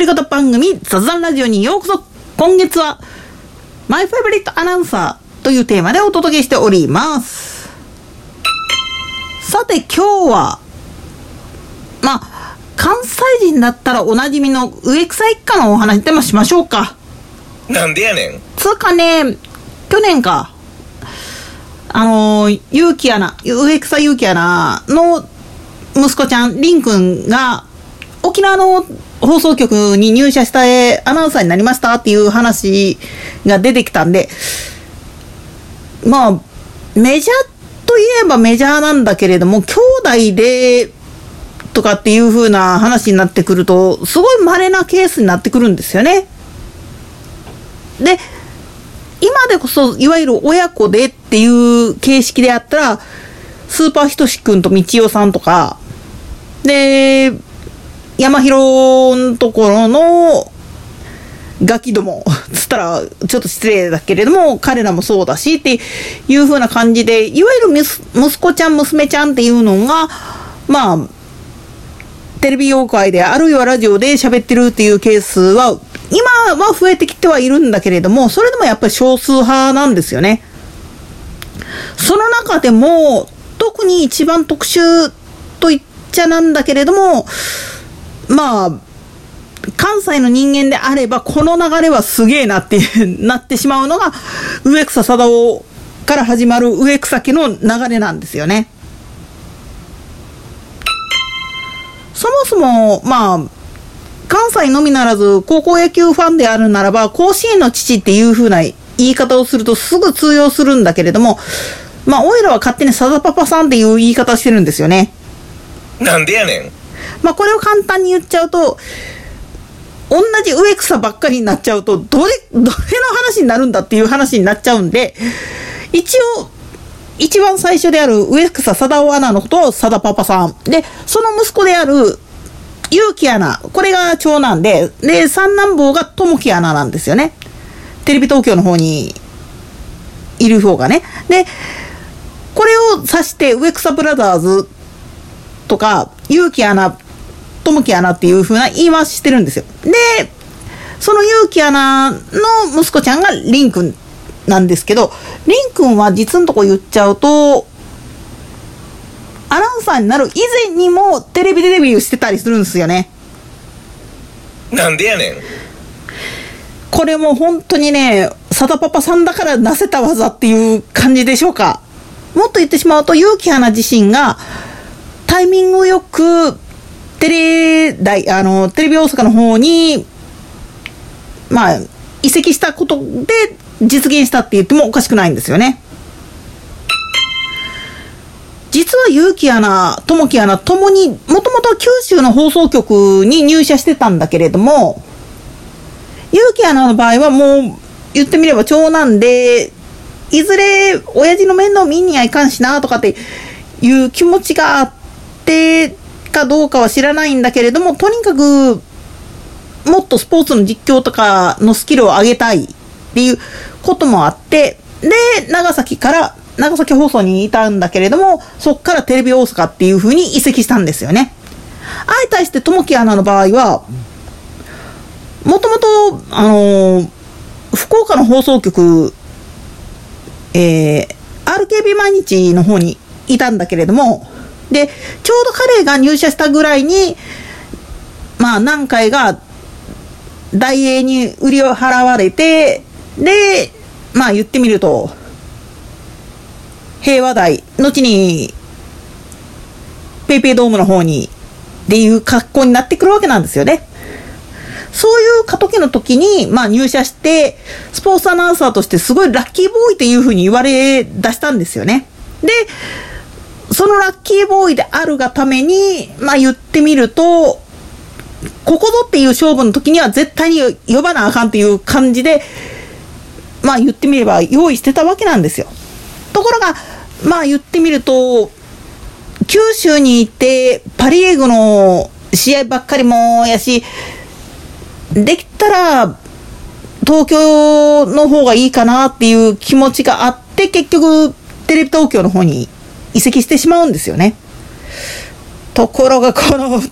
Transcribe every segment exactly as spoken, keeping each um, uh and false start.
り方番組雑談ラジオにようこそ。今月はマイフェイブリットアナウンサーというテーマでお届けしております。さて今日はまあ関西人だったらおなじみの植草一家のお話でもしましょうか。なんでやねん。つうかね、去年かあのゆうきやな植草ゆうきやなの息子ちゃんりんくんが沖縄の放送局に入社したアナウンサーになりましたっていう話が出てきたんで、まあメジャーといえばメジャーなんだけれども、兄弟でとかっていう風な話になってくるとすごい稀なケースになってくるんですよね。で今でこそいわゆる親子でっていう形式であったらスーパーひとしくんとみちおさんとかで、山広のところのガキどもつったらちょっと失礼だけれども彼らもそうだしっていう風な感じで、いわゆる息子ちゃん娘ちゃんっていうのがまあテレビ業界であるいはラジオで喋ってるっていうケースは今は増えてきてはいるんだけれども、それでもやっぱり少数派なんですよね。その中でも特に一番特殊と言っちゃなんだけれども、まあ関西の人間であればこの流れはすげえなってなってしまうのが植草貞雄から始まる植草家の流れなんですよね。そもそもまあ関西のみならず高校野球ファンであるならば甲子園の父っていう風な言い方をするとすぐ通用するんだけれども、まあオイラは勝手にサザパパさんっていう言い方してるんですよね。なんでやねん。まあ、これを簡単に言っちゃうと同じ植草ばっかりになっちゃうとどれ、どれの話になるんだっていう話になっちゃうんで、一応一番最初である植草貞雄アナのことを貞パパさんで、その息子である結城アナ、これが長男で、で三男坊が友樹アナなんですよね。テレビ東京の方にいる方がね。でこれを指して植草ブラザーズとか結城アナ友樹アナっていう風な言い回ししてるんですよ。でその結城アナの息子ちゃんがりんくんなんですけど、りんくんは実のとこ言っちゃうとアナウンサーになる以前にもテレビでデビューしてたりするんですよね。なんでやねん。これも本当にね、サダパパさんだからなせた技っていう感じでしょうか。もっと言ってしまうと結城アナ自身がタイミングよくテレ大あのテレビ大阪の方にまあ移籍したことで実現したって言ってもおかしくないんですよね。実は結城アナ、友樹アナともにもともとは九州の放送局に入社してたんだけれども、結城アナの場合はもう言ってみれば長男で、いずれ親父の面倒見にはいかんしなとかっていう気持ちがあってかどうかは知らないんだけれども、とにかくもっとスポーツの実況とかのスキルを上げたいっていうこともあって、で長崎から長崎放送にいたんだけれども、そっからテレビ大阪っていう風に移籍したんですよね。相対して友樹アナの場合はもともとあのー、福岡の放送局、えー、アールケービー 毎日の方にいたんだけれども、でちょうど彼が入社したぐらいにまあ何回が大英に売りを払われて、でまあ言ってみると平和大後にペイペイドームの方にっていう格好になってくるわけなんですよね。そういう過渡期の時にまあ入社してスポーツアナウンサーとしてすごいラッキーボーイっていう風に言われ出したんですよね。でそのラッキーボーイであるがために、まあ言ってみると、ここぞっていう勝負の時には絶対に呼ばなあかんっていう感じで、まあ言ってみれば用意してたわけなんですよ。ところが、まあ言ってみると、九州にいてパリーグの試合ばっかりもやし、できたら東京の方がいいかなっていう気持ちがあって、結局テレビ東京の方に移籍してしまうんですよね。ところがこのふ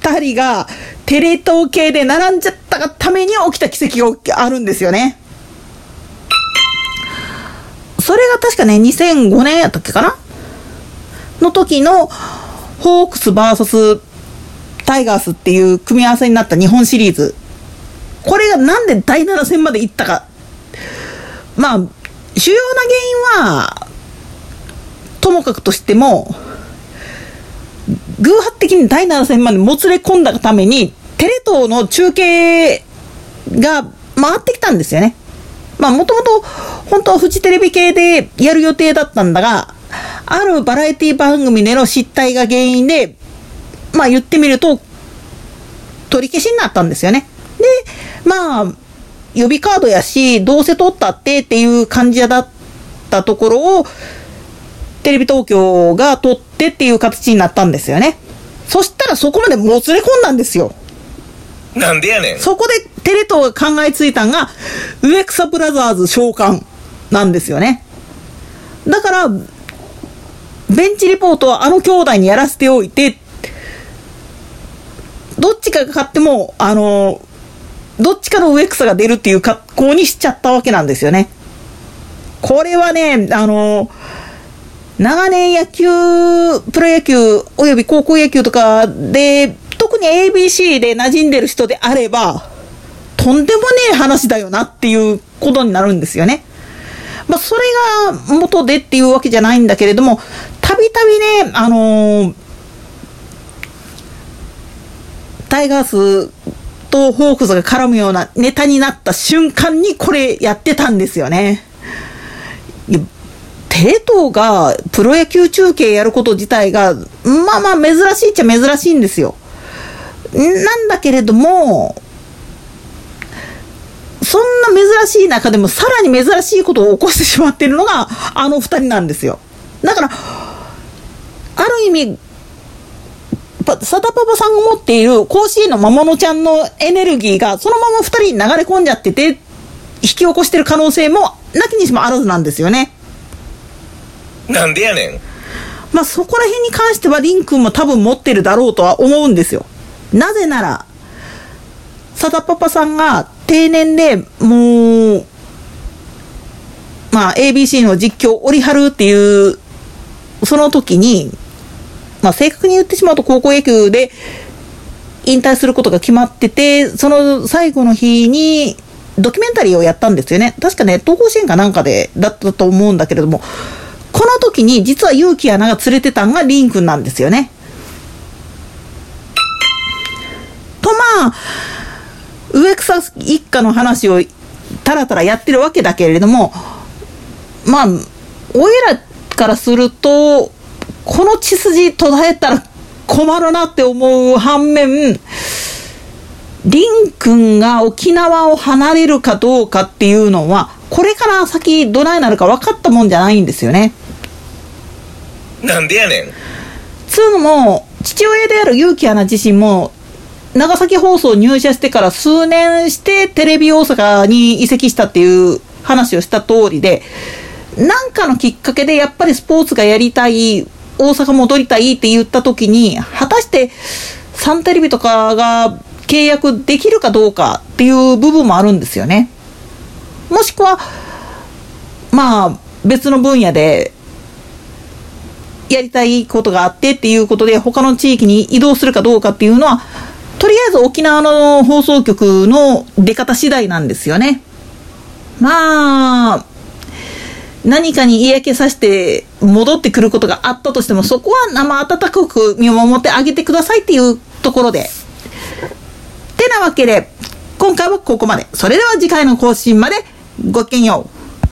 たりがテレ東系で並んじゃったがために起きた奇跡があるんですよね。それが確かね、にせんごねんやったっけかなの時のホークス ブイエス タイガースっていう組み合わせになった日本シリーズ、これがなんでだいなな戦まで行ったか、まあ主要な原因はともかくとしても、偶発的にだいなな戦までもつれ込んだがためにテレ東の中継が回ってきたんですよね。まあもともと本当はフジテレビ系でやる予定だったんだが、あるバラエティ番組での失態が原因で、まあ言ってみると取り消しになったんですよね。で、まあ予備カードやしどうせ取ったってっていう感じだったところをテレビ東京が取ってっていう形になったんですよね。そしたらそこまでもつれ込んだんですよ。なんでやねん。そこでテレ東が考えついたんが植草ブラザーズ召喚なんですよね。だからベンチリポートはあの兄弟にやらせておいて、どっちかが勝ってもあのどっちかの植草が出るっていう格好にしちゃったわけなんですよね。これはね、あの長年野球、プロ野球および高校野球とかで特に エービーシー で馴染んでる人であればとんでもねえ話だよなっていうことになるんですよね。まあそれが元でっていうわけじゃないんだけれども、たびたびね、あのー、タイガースとホークスが絡むようなネタになった瞬間にこれやってたんですよね。テレ東がプロ野球中継やること自体がまあまあ珍しいっちゃ珍しいんですよ。なんだけれども、そんな珍しい中でもさらに珍しいことを起こしてしまっているのがあの二人なんですよ。だからある意味サタパパさんが持っている甲子園の魔物ちゃんのエネルギーがそのまま二人に流れ込んじゃってて引き起こしてる可能性もなきにしもあらずなんですよね。なんでやねん。まあそこら辺に関してはリン君も多分持ってるだろうとは思うんですよ。なぜならサタパパさんが定年でもうまあ エービーシー の実況オリハルっていうその時に、まあ正確に言ってしまうと高校野球で引退することが決まってて、その最後の日にドキュメンタリーをやったんですよね。確かね、東甲子園かなんかでだったと思うんだけれども、この時に実は結城アナが連れてたんがリン君なんですよね。とまあ植草一家の話をたらたらやってるわけだけれども、まあおいらからするとこの血筋途絶えたら困るなって思う反面、リン君が沖縄を離れるかどうかっていうのはこれから先どないなるか分かったもんじゃないんですよね。なんでやねん。つうのも父親である結城アナ自身も長崎放送入社してから数年してテレビ大阪に移籍したっていう話をした通りで、なんかのきっかけでやっぱりスポーツがやりたい、大阪戻りたいって言った時に果たしてサンテレビとかが契約できるかどうかっていう部分もあるんですよね。もしくはまあ別の分野でやりたいことがあってっていうことで他の地域に移動するかどうかっていうのはとりあえず沖縄の放送局の出方次第なんですよね。まあ何かに嫌気さして戻ってくることがあったとしても、そこは生温かく見守ってあげてくださいっていうところで。てなわけで今回はここまで。それでは次回の更新までごきげんよう。